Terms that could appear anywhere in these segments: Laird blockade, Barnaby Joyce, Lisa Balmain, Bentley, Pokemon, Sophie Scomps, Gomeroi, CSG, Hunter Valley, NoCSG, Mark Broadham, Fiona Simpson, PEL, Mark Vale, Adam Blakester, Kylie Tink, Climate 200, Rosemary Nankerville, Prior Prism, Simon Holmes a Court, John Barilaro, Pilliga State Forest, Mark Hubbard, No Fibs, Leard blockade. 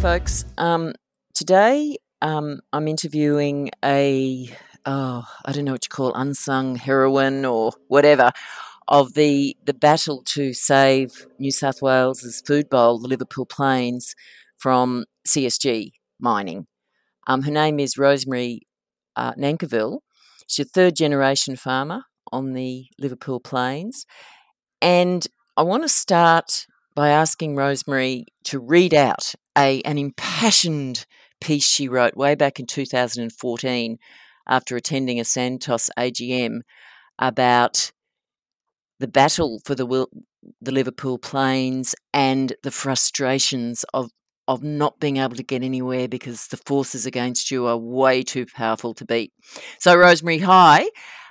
folks. Today I'm interviewing I don't know what you call unsung heroine or whatever of the battle to save New South Wales's food bowl, the Liverpool Plains, from CSG mining. Her name is Rosemary Nankerville. She's a third generation farmer on the Liverpool Plains, and I want to start by asking Rosemary to read out an impassioned piece she wrote way back in 2014 after attending a Santos AGM about the battle for the Liverpool Plains and the frustrations of not being able to get anywhere because the forces against you are way too powerful to beat. So, Rosemary, hi.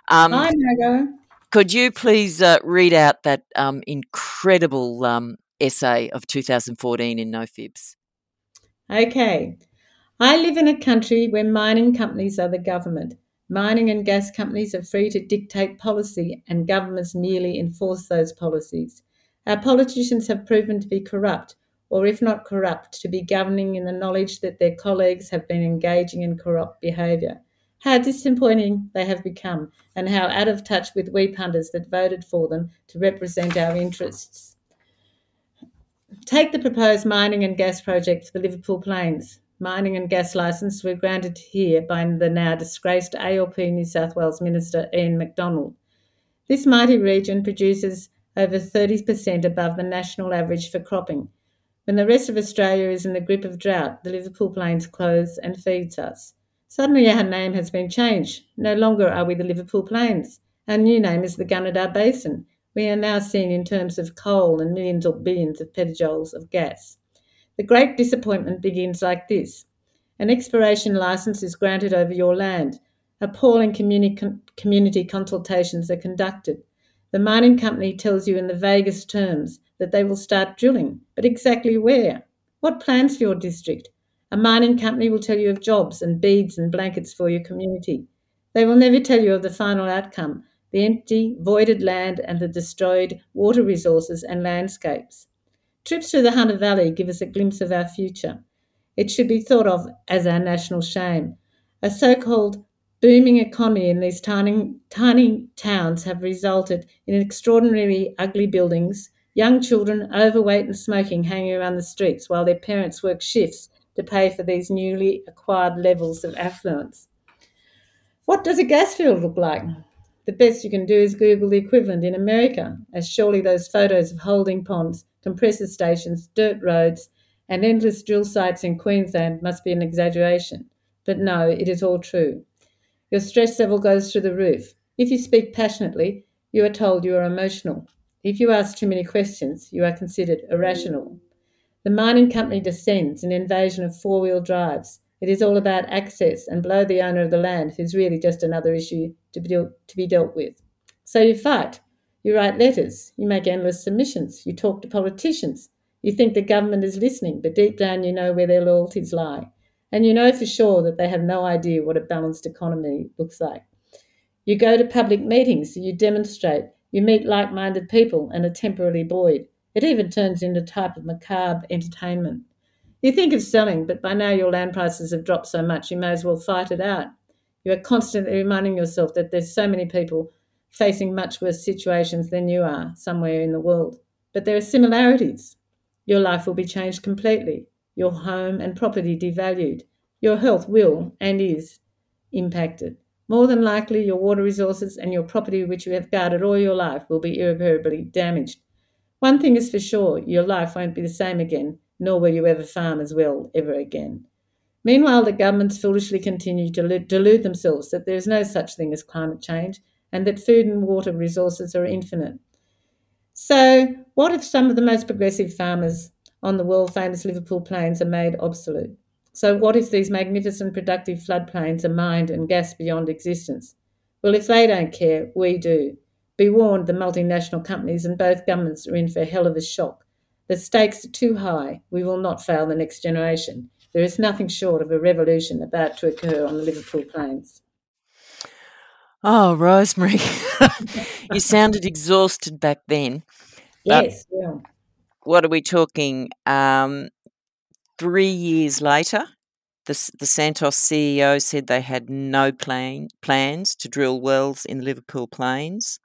Hi, Margo. Could you please read out that incredible essay of 2014 in No Fibs? Okay. I live in a country where mining companies are the government. Mining and gas companies are free to dictate policy, and governments merely enforce those policies. Our politicians have proven to be corrupt, or if not corrupt, to be governing in the knowledge that their colleagues have been engaging in corrupt behaviour. How disappointing they have become, and how out of touch with we punters that voted for them to represent our interests. Take the proposed mining and gas project for the Liverpool Plains. Mining and gas licence were granted here by the now disgraced ALP New South Wales Minister Ian Macdonald. This mighty region produces over 30% above the national average for cropping. When the rest of Australia is in the grip of drought, the Liverpool Plains clothes and feeds us. Suddenly our name has been changed. No longer are we the Liverpool Plains. Our new name is the Gunnedah Basin. We are now seen in terms of coal and millions or billions of petajoules of gas. The great disappointment begins like this. An exploration licence is granted over your land. Appalling community consultations are conducted. The mining company tells you in the vaguest terms that they will start drilling, but exactly where? What plans for your district? A mining company will tell you of jobs and beads and blankets for your community. They will never tell you of the final outcome, the empty, voided land and the destroyed water resources and landscapes. Trips through the Hunter Valley give us a glimpse of our future. It should be thought of as our national shame. A so-called booming economy in these tiny towns have resulted in extraordinarily ugly buildings, young children overweight and smoking hanging around the streets while their parents work shifts to pay for these newly acquired levels of affluence. What does a gas field look like? The best you can do is Google the equivalent in America, as surely those photos of holding ponds, compressor stations, dirt roads, and endless drill sites in Queensland must be an exaggeration. But no, it is all true. Your stress level goes through the roof. If you speak passionately, you are told you are emotional. If you ask too many questions, you are considered irrational. The mining company descends an invasion of four-wheel drives. It is all about access and blow the owner of the land, who's really just another issue to be dealt with. So you fight. You write letters. You make endless submissions. You talk to politicians. You think the government is listening, but deep down you know where their loyalties lie. And you know for sure that they have no idea what a balanced economy looks like. You go to public meetings. You demonstrate. You meet like-minded people and are temporarily buoyed. It even turns into a type of macabre entertainment. You think of selling, but by now your land prices have dropped so much you may as well fight it out. You are constantly reminding yourself that there's so many people facing much worse situations than you are somewhere in the world. But there are similarities. Your life will be changed completely. Your home and property devalued. Your health will and is impacted. More than likely, your water resources and your property, which you have guarded all your life, will be irreparably damaged. One thing is for sure, your life won't be the same again, nor will you ever farm as well ever again. Meanwhile, the governments foolishly continue to delude themselves that there is no such thing as climate change and that food and water resources are infinite. So what if some of the most progressive farmers on the world-famous Liverpool Plains are made obsolete? So what if these magnificent productive floodplains are mined and gassed beyond existence? Well, if they don't care, we do. Be warned, the multinational companies and both governments are in for a hell of a shock. The stakes are too high. We will not fail the next generation. There is nothing short of a revolution about to occur on the Liverpool Plains. Oh, Rosemary, you sounded exhausted back then. Yes. What are we talking? 3 years later, the Santos CEO said they had no plans to drill wells in the Liverpool Plains.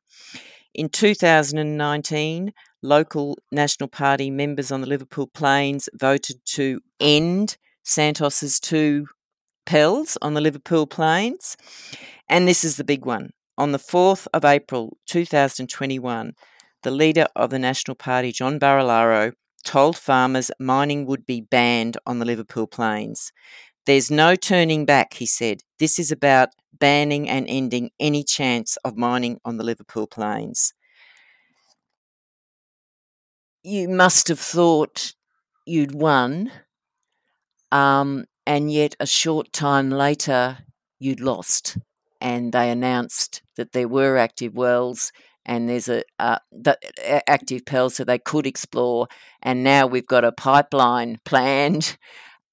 In 2019, local National Party members on the Liverpool Plains voted to end Santos's two PELs on the Liverpool Plains. And this is the big one. On the 4th of April 2021, the leader of the National Party, John Barilaro, told farmers mining would be banned on the Liverpool Plains. There's no turning back, he said. This is about banning and ending any chance of mining on the Liverpool Plains. You must have thought you'd won, and yet a short time later you'd lost, and they announced that there were active wells and there's active PELs so they could explore, and now we've got a pipeline planned,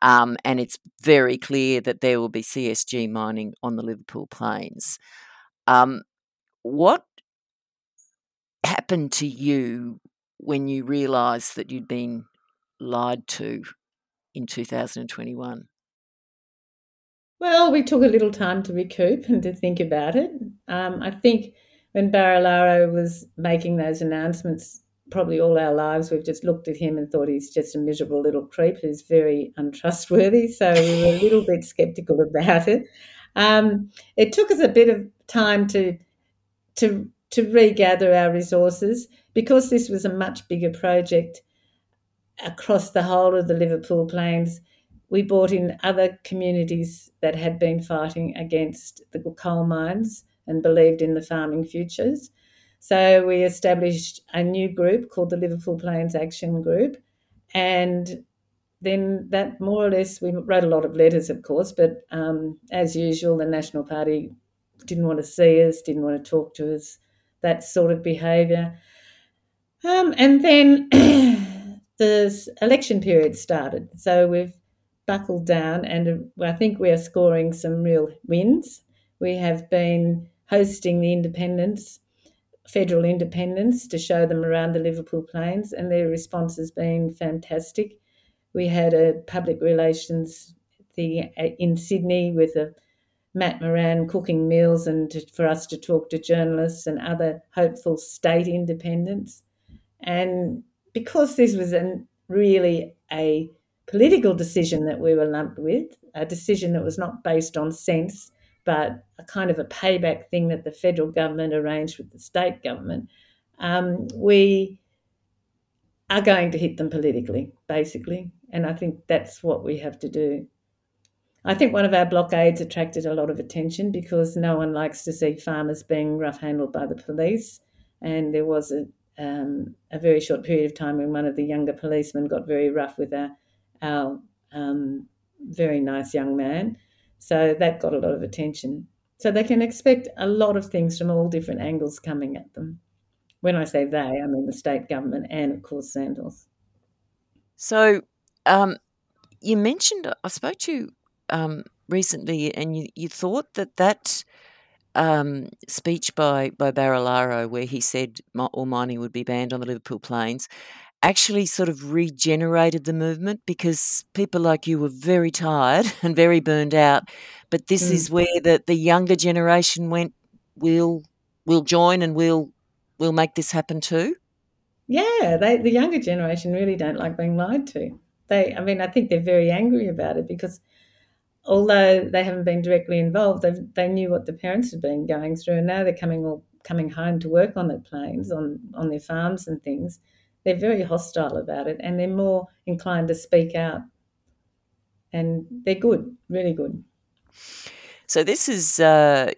and it's very clear that there will be CSG mining on the Liverpool Plains. What happened to you when you realised that you'd been lied to in 2021? Well, we took a little time to recoup and to think about it. I think when Barilaro was making those announcements, probably all our lives we've just looked at him and thought he's just a miserable little creep who's very untrustworthy, so we were a little bit sceptical about it. It took us a bit of time to regather our resources, because this was a much bigger project across the whole of the Liverpool Plains. We brought in other communities that had been fighting against the coal mines and believed in the farming futures. So we established a new group called the Liverpool Plains Action Group, and then that more or less, we wrote a lot of letters, of course, but as usual, the National Party didn't want to see us, didn't want to talk to us, that sort of behaviour. And then the election period started. So we've buckled down, and I think we are scoring some real wins. We have been hosting the independents, federal independents, to show them around the Liverpool Plains, and their response has been fantastic. We had a public relations thing in Sydney with a Matt Moran cooking meals and for us to talk to journalists and other hopeful state independents. And because this was really a political decision that we were lumped with, a decision that was not based on sense, but a kind of a payback thing that the federal government arranged with the state government, we are going to hit them politically, basically. And I think that's what we have to do. I think one of our blockades attracted a lot of attention because no one likes to see farmers being rough-handled by the police. And there was a very short period of time when one of the younger policemen got very rough with our very nice young man. So that got a lot of attention. So they can expect a lot of things from all different angles coming at them. When I say they, I mean the state government and, of course, Santos. So you mentioned, I spoke to you recently, and you thought that speech by Barilaro, where he said all mining would be banned on the Liverpool Plains, actually sort of regenerated the movement, because people like you were very tired and very burned out. But this is where the younger generation went, we'll join and we'll make this happen too. Yeah, the younger generation really don't like being lied to. I think they're very angry about it, because although they haven't been directly involved, they knew what the parents had been going through, and now they're coming home to work on the plains, on their farms and things. They're very hostile about it, and they're more inclined to speak out. And they're good, really good. So this is the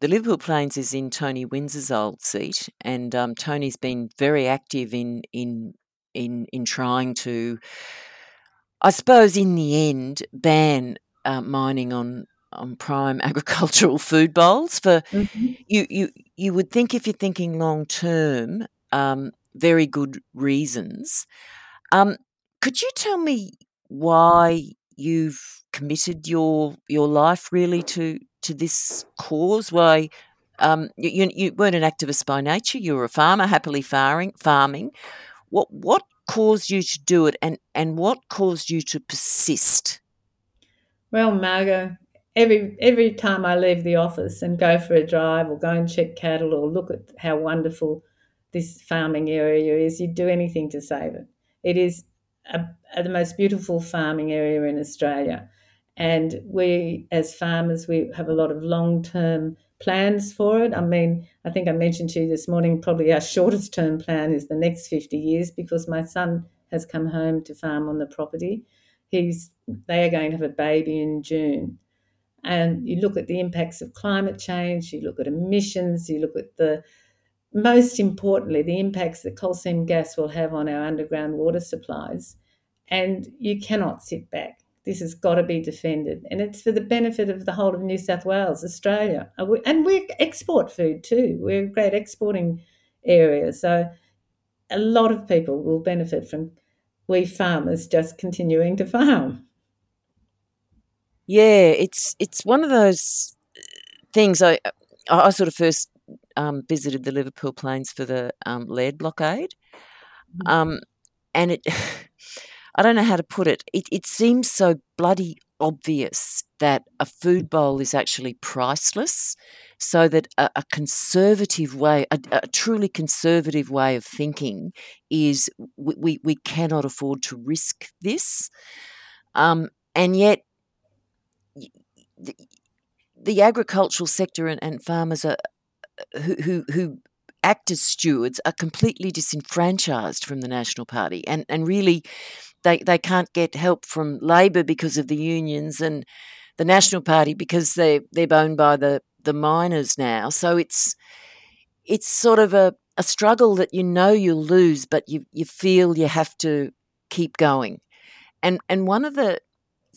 Liverpool Plains is in Tony Windsor's old seat, and Tony's been very active in trying to, I suppose, in the end, ban mining on prime agricultural food bowls. For you would think, if you're thinking long term, very good reasons. Could you tell me why you've committed your life really to this cause? Why you weren't an activist by nature? You were a farmer, happily farming. What caused you to do it, and what caused you to persist? Well, Margo, every time I leave the office and go for a drive or go and check cattle or look at how wonderful this farming area is, you'd do anything to save it. It is the most beautiful farming area in Australia, and we as farmers, we have a lot of long-term plans for it. I mean, I think I mentioned to you this morning, probably our shortest term plan is the next 50 years because my son has come home to farm on the property. They are going to have a baby in June. And you look at the impacts of climate change, you look at emissions, you look at the, most importantly, the impacts that coal seam gas will have on our underground water supplies. And you cannot sit back. This has got to be defended. And it's for the benefit of the whole of New South Wales, Australia. And we export food too. We're a great exporting area. So a lot of people will benefit from we farmers just continuing to farm. Yeah, it's one of those things. I sort of first visited the Liverpool Plains for the Laird blockade. Mm-hmm. And it... I don't know how to put it. It seems so bloody obvious that a food bowl is actually priceless, so that a conservative way, a truly conservative way of thinking is we cannot afford to risk this. And yet the agricultural sector and farmers are, who act as stewards are completely disenfranchised from the National Party and really... They can't get help from Labor because of the unions and the National Party because they're owned by the miners now. So it's sort of a struggle that you know you'll lose, but you feel you have to keep going. And one of the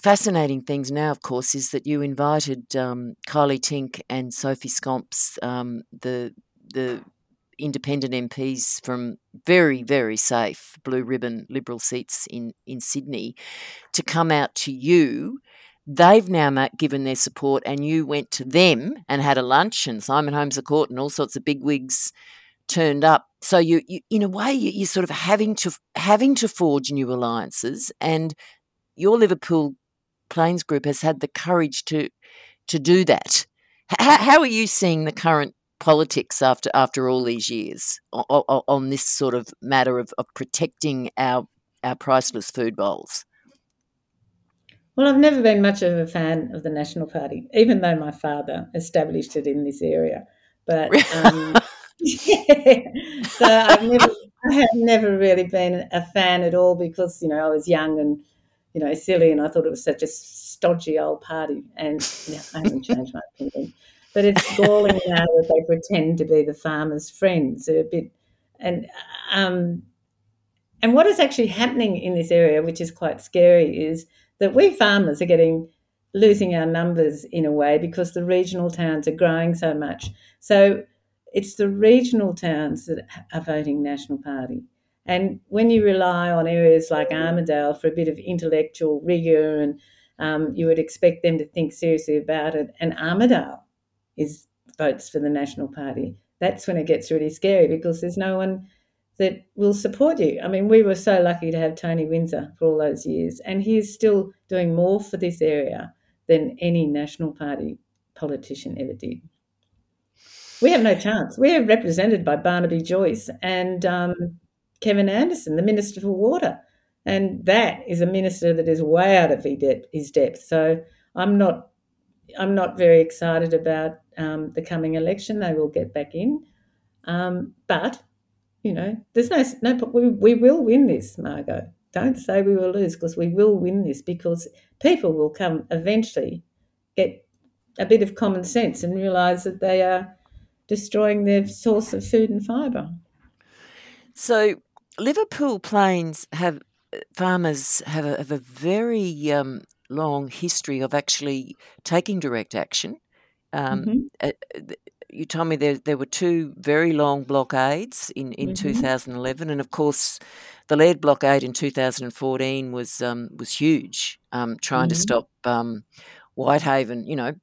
fascinating things now, of course, is that you invited Kylie Tink and Sophie Scomps, the independent MPs from very, very safe blue ribbon Liberal seats in Sydney to come out to you. They've now given their support and you went to them and had a lunch and Simon Holmes a Court and all sorts of bigwigs turned up. So you in a way, you're sort of having to forge new alliances, and your Liverpool Plains group has had the courage to do that. How are you seeing the current politics after all these years on this sort of matter of protecting our priceless food bowls? Well, I've never been much of a fan of the National Party, even though my father established it in this area. But so I have never really been a fan at all because, you know, I was young and, you know, silly, and I thought it was such a stodgy old party, and you know, I haven't changed my opinion. But it's galling now that they pretend to be the farmers' friends a bit, and what is actually happening in this area, which is quite scary, is that we farmers are losing our numbers in a way because the regional towns are growing so much. So it's the regional towns that are voting National Party, and when you rely on areas like Armidale for a bit of intellectual rigour, and you would expect them to think seriously about it, and Armidale votes for the National Party, that's when it gets really scary because there's no one that will support you. I mean, we were so lucky to have Tony Windsor for all those years, and he is still doing more for this area than any National Party politician ever did. We have no chance. We are represented by Barnaby Joyce and Kevin Anderson, the Minister for Water, and that is a minister that is way out of his depth. So I'm not very excited about the coming election. They will get back in, but you know, there's no. We will win this, Margot. Don't say we will lose, because we will win this, because people will come eventually, get a bit of common sense and realise that they are destroying their source of food and fibre. So Liverpool Plains farmers have a very long history of actually taking direct action. You told me there were two very long blockades in 2011, and of course the Laird blockade in 2014 was huge, trying to stop Whitehaven, you know,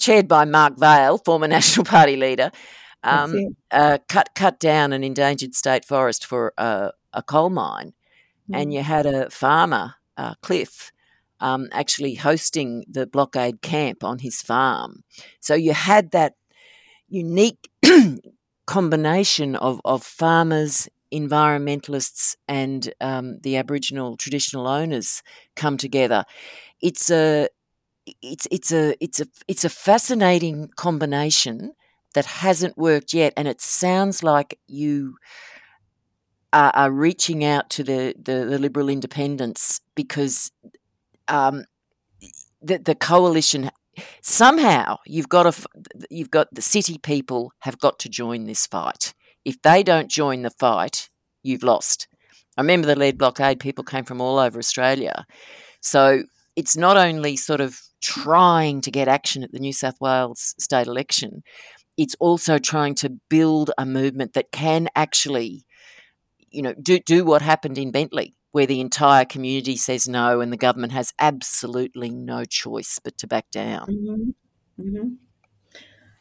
chaired by Mark Vale, former National Party leader, cut down an endangered state forest for a coal mine, and you had a farmer, Cliff, actually hosting the blockade camp on his farm. So you had that unique combination of farmers, environmentalists and the Aboriginal traditional owners come together. It's a fascinating combination that hasn't worked yet, and it sounds like you are reaching out to the Liberal independents because the coalition somehow you've got the city people have got to join this fight. If they don't join the fight, you've lost. I remember the Leard blockade, people came from all over Australia. So it's not only sort of trying to get action at the New South Wales state election, it's also trying to build a movement that can actually, you know, do what happened in Bentley, where the entire community says no and the government has absolutely no choice but to back down. Mm-hmm.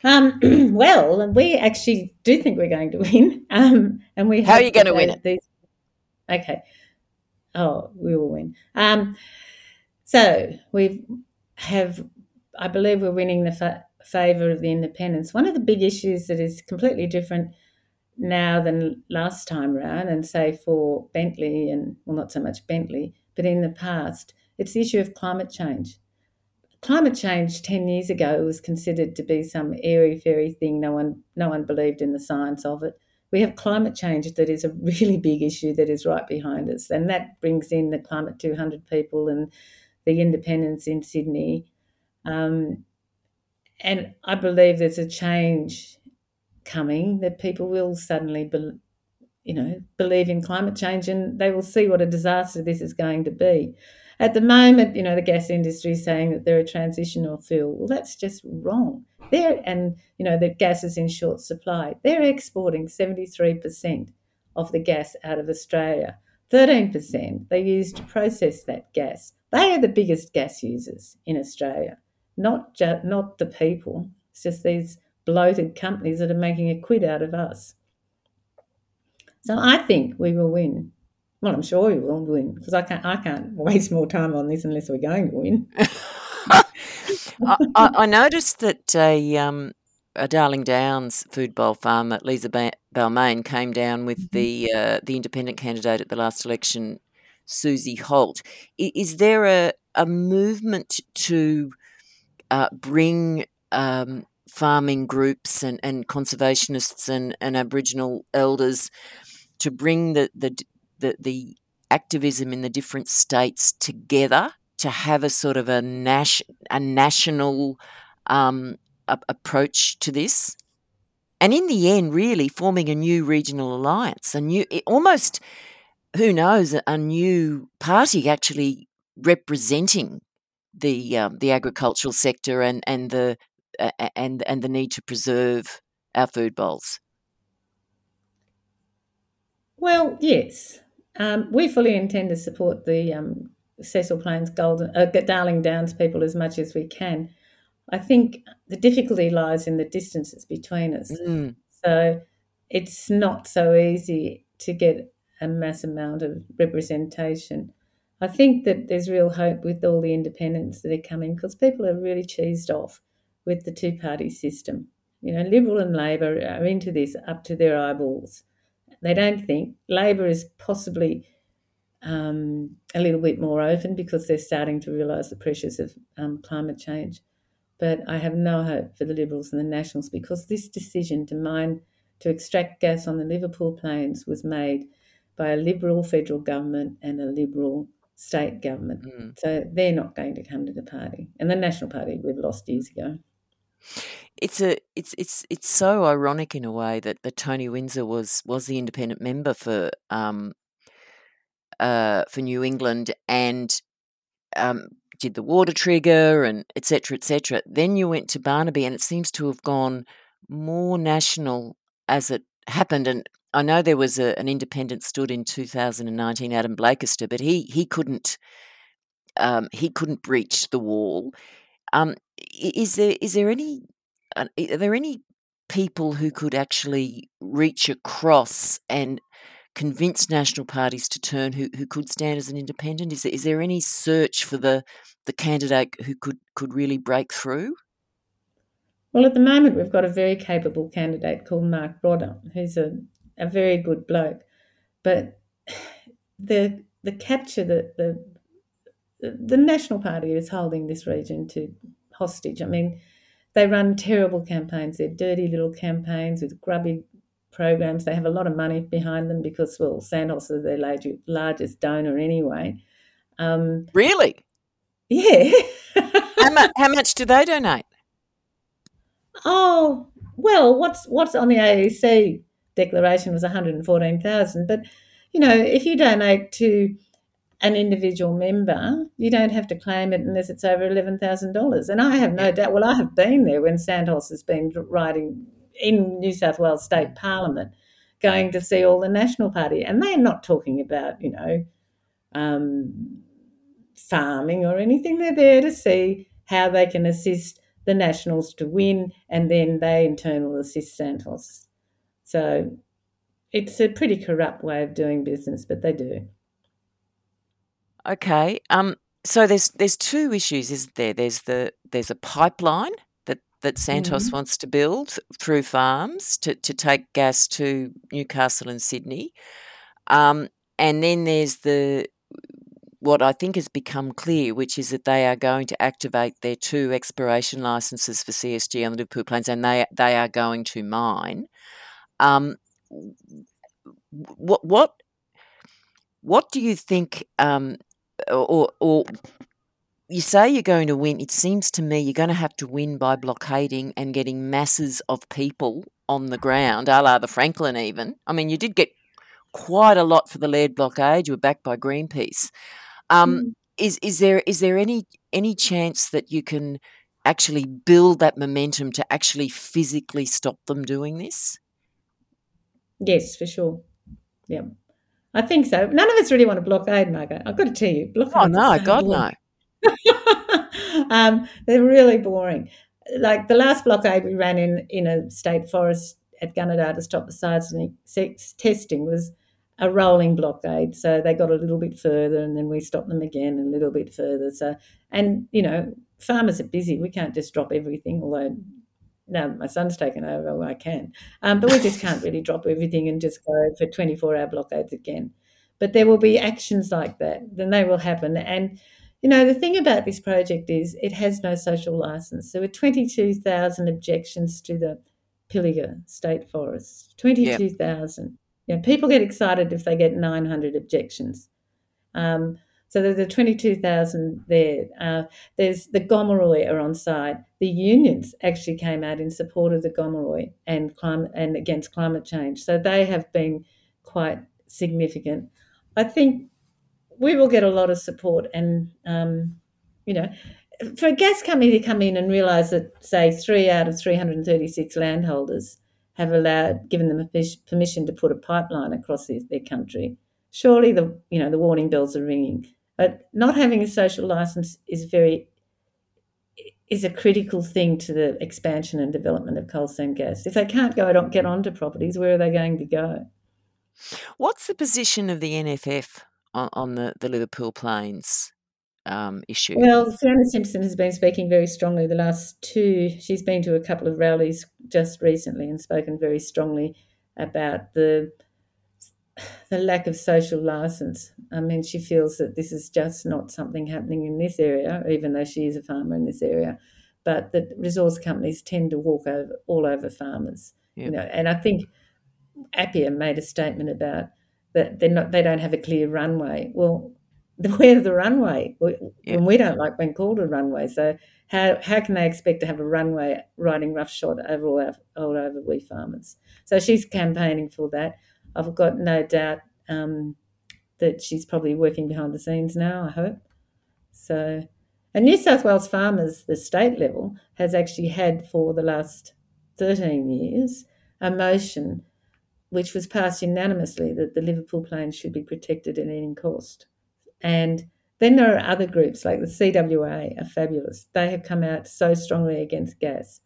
Mm-hmm. Well, we actually do think we're going to win. And we how are you going to win it? Okay. Oh, we will win. So we have, I believe, we're winning the favour of the independents. One of the big issues that is completely different now than last time round, and say for Bentley and well, not so much Bentley, but in the past, it's the issue of climate change. Climate change 10 years ago was considered to be some airy-fairy thing. No one believed in the science of it. We have climate change that is a really big issue that is right behind us, and that brings in the Climate 200 people and the independents in Sydney. And I believe there's a change coming that people will suddenly, believe in climate change, and they will see what a disaster this is going to be. At the moment, the gas industry is saying that they're a transitional fuel. Well, that's just wrong. The gas is in short supply. They're exporting 73% of the gas out of Australia. 13% they use to process that gas. They are the biggest gas users in Australia, not the people. It's just these bloated companies that are making a quid out of us. So I think we will win. Well, I'm sure we will win because I can't waste more time on this unless we're going to win. I noticed that a Darling Downs food bowl farmer, Lisa Balmain, came down with the independent candidate at the last election, Susie Holt. Is there a movement to bring farming groups and conservationists and Aboriginal elders to bring the activism in the different states together to have a sort of a national approach to this, and in the end, really forming a new regional alliance, a new party actually representing the agricultural sector and the need to preserve our food bowls. Well, yes. We fully intend to support the Cecil Plains Darling Downs people as much as we can. I think the difficulty lies in the distances between us. Mm. So it's not so easy to get a mass amount of representation. I think that there's real hope with all the independents that are coming because people are really cheesed off with the two-party system. Liberal and Labor are into this up to their eyeballs. They don't think. Labor is possibly a little bit more open because they're starting to realise the pressures of climate change. But I have no hope for the Liberals and the Nationals because this decision to extract gas on the Liverpool Plains was made by a Liberal federal government and a Liberal state government. Mm. So they're not going to come to the party. And the National Party we've lost years ago. It's so ironic in a way that Tony Windsor was the independent member for New England and did the water trigger and et cetera, et cetera. Then you went to Barnaby and it seems to have gone more national as it happened. And I know there was an independent stood in 2019, Adam Blakester, but he couldn't breach the wall. Are there any people who could actually reach across and convince national parties to turn who could stand as an independent? Is there any search for the candidate who could really break through? Well, at the moment, we've got a very capable candidate called Mark Broadham, who's a very good bloke. But the capture that the National Party is holding this region to hostage. I mean, they run terrible campaigns. They're dirty little campaigns with grubby programs. They have a lot of money behind them because, well, Santos is their largest donor anyway. Really? Yeah. How much do they donate? Oh, well, what's on the AEC declaration was $114,000. But, you know, if you donate to an individual member, you don't have to claim it unless it's over $11,000. And I have no doubt, well, I have been there when Santos has been riding in New South Wales State Parliament, going to see all the National Party. And they're not talking about, you know, farming or anything. They're there to see how they can assist the Nationals to win, and then they in turn will assist Santos. So it's a pretty corrupt way of doing business, but they do. Okay. So there's two issues, isn't there? There's a pipeline that Santos mm-hmm. wants to build through farms to take gas to Newcastle and Sydney. And then there's what I think has become clear, which is that they are going to activate their 2 exploration licences for CSG on the Liverpool Plains, and they are going to mine. What do you think? Or you say you're going to win. It seems to me you're going to have to win by blockading and getting masses of people on the ground, a la the Franklin even. I mean, you did get quite a lot for the Laird blockade. You were backed by Greenpeace. Is there any chance that you can actually build that momentum to actually physically stop them doing this? Yes, for sure. Yeah, I think so. None of us really want a blockade, Margaret. I've got to tell you, blockades. Oh no, God no. They're really boring. Like the last blockade we ran in a state forest at Gunnedah to stop the seismic testing was a rolling blockade, so they got a little bit further and then we stopped them again a little bit further. So, and, you know, farmers are busy. We can't just drop everything, although now that my son's taken over, I can. But we just can't really drop everything and just go for 24-hour blockades again. But there will be actions like that. Then they will happen. And, you know, the thing about this project is it has no social licence. There were 22,000 objections to the Pilliga State Forest, 22,000. Yep. You know, people get excited if they get 900 objections. So there's the 22,000 there. There's the Gomeroi are on side. The unions actually came out in support of the Gomeroi and against climate change. So they have been quite significant. I think we will get a lot of support and, you know, for a gas company to come in and realise that, say, 3 out of 336 landholders have given them permission to put a pipeline across their country, surely the warning bells are ringing. But not having a social licence is a critical thing to the expansion and development of coal seam gas. If they can't get onto properties, where are they going to go? What's the position of the NFF on the Liverpool Plains issue? Well, Fiona Simpson has been speaking very strongly the last 2. She's been to a couple of rallies just recently and spoken very strongly about the lack of social licence. I mean, she feels that this is just not something happening in this area, even though she is a farmer in this area, but that resource companies tend to walk all over farmers. Yep. You know, and I think APIA made a statement about that they don't have a clear runway. Well, where's the runway? And we don't like being called a runway. So how can they expect to have a runway riding roughshod over all over we farmers? So she's campaigning for that. I've got no doubt that she's probably working behind the scenes now, I hope. So, and New South Wales Farmers, the state level, has actually had for the last 13 years a motion which was passed unanimously that the Liverpool Plains should be protected at any cost. And then there are other groups like the CWA are fabulous. They have come out so strongly against gas.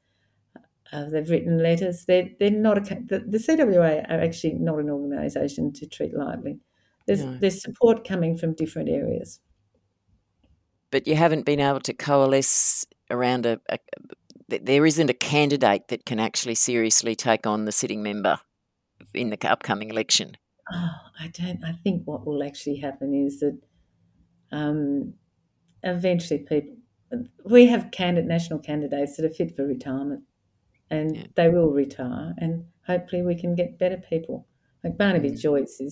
They've written letters. They're not the CWA are actually not an organisation to treat lightly. There's support coming from different areas. But you haven't been able to coalesce around there isn't a candidate that can actually seriously take on the sitting member in the upcoming election. I think what will actually happen is that eventually we have national candidates that are fit for retirement, and they will retire, and hopefully we can get better people. Like Barnaby Joyce I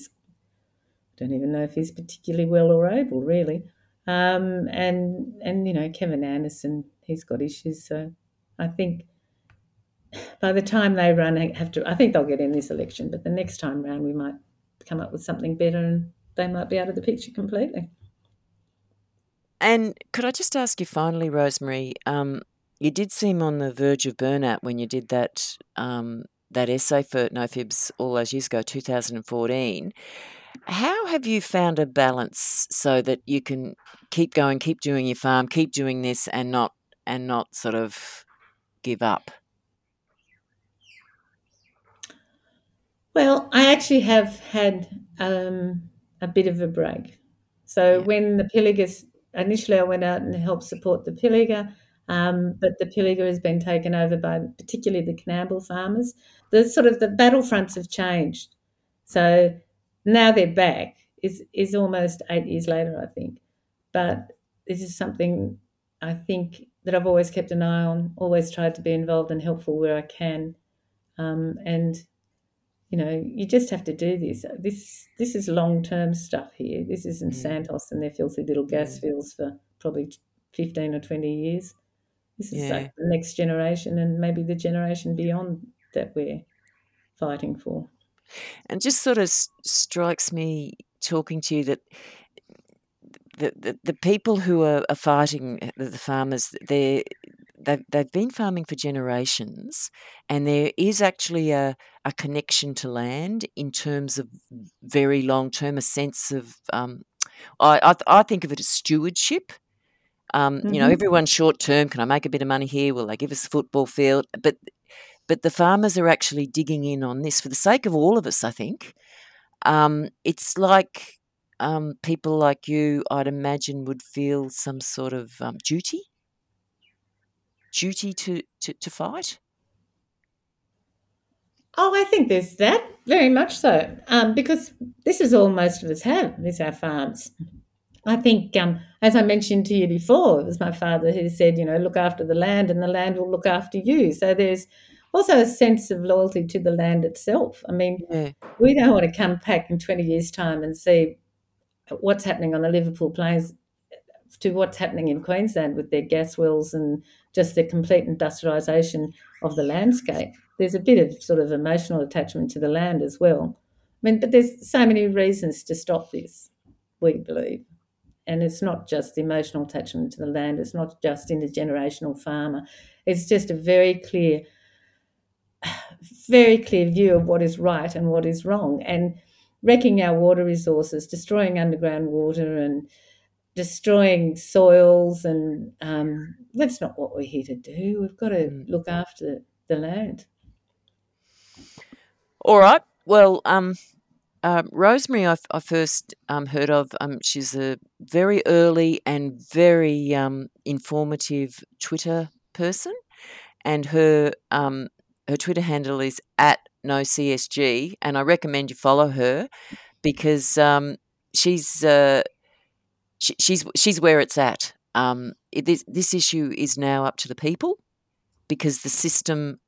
don't even know if he's particularly well or able, really. And you know, Kevin Anderson, he's got issues. So I think by the time they run, I think they'll get in this election, but the next time round we might come up with something better and they might be out of the picture completely. And could I just ask you finally, Rosemary, you did seem on the verge of burnout when you did that that essay for No Fibs all those years ago, 2014. How have you found a balance so that you can keep going, keep doing your farm, keep doing this, and not sort of give up? Well, I actually have had a bit of a break. So when the Pilliga, initially I went out and helped support the Pilliga, but the Pilliga has been taken over by particularly the Knabble farmers. The battlefronts have changed. So now they're back is almost 8 years later, I think. But this is something I think that I've always kept an eye on, always tried to be involved and helpful where I can. And, you know, you just have to do this. This is long-term stuff here. This isn't Santos and their filthy little gas fields for probably 15 or 20 years. This is like the next generation and maybe the generation beyond that we're fighting for. And just sort of strikes me talking to you that the people who are fighting, the farmers, they've been farming for generations, and there is actually a connection to land in terms of very long-term, a sense of I think of it as stewardship. You know, everyone's short-term, can I make a bit of money here? Will they give us a football field? But the farmers are actually digging in on this for the sake of all of us, I think. It's like people like you, I'd imagine, would feel some sort of duty to fight. Oh, I think there's that, very much so, because this is all most of us have, is our farms. I think, as I mentioned to you before, it was my father who said, you know, look after the land and the land will look after you. So there's also a sense of loyalty to the land itself. I mean, we don't want to come back in 20 years' time and see what's happening on the Liverpool Plains to what's happening in Queensland with their gas wells and just the complete industrialisation of the landscape. There's a bit of sort of emotional attachment to the land as well. I mean, but there's so many reasons to stop this, we believe. And it's not just the emotional attachment to the land. It's not just intergenerational farmer. It's just a very clear view of what is right and what is wrong. And wrecking our water resources, destroying underground water and destroying soils, and that's not what we're here to do. We've got to look after the land. All right. Well, Rosemary, I first heard of. She's a very early and very informative Twitter person, and her Twitter handle is @NoCSG, and I recommend you follow her because she's where it's at. This issue is now up to the people because the system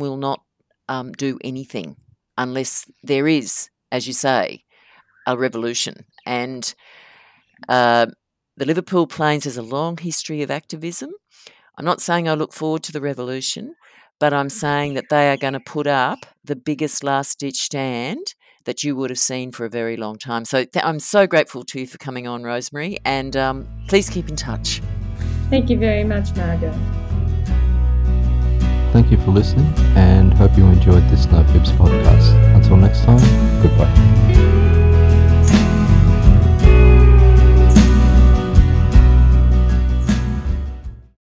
will not do anything unless there is, as you say, a revolution. And the Liverpool Plains has a long history of activism. I'm not saying I look forward to the revolution, but I'm saying that they are going to put up the biggest last-ditch stand that you would have seen for a very long time. So I'm so grateful to you for coming on, Rosemary, and please keep in touch. Thank you very much, Margot. Thank you for listening and hope you enjoyed this No Fibs podcast. Until next time, goodbye.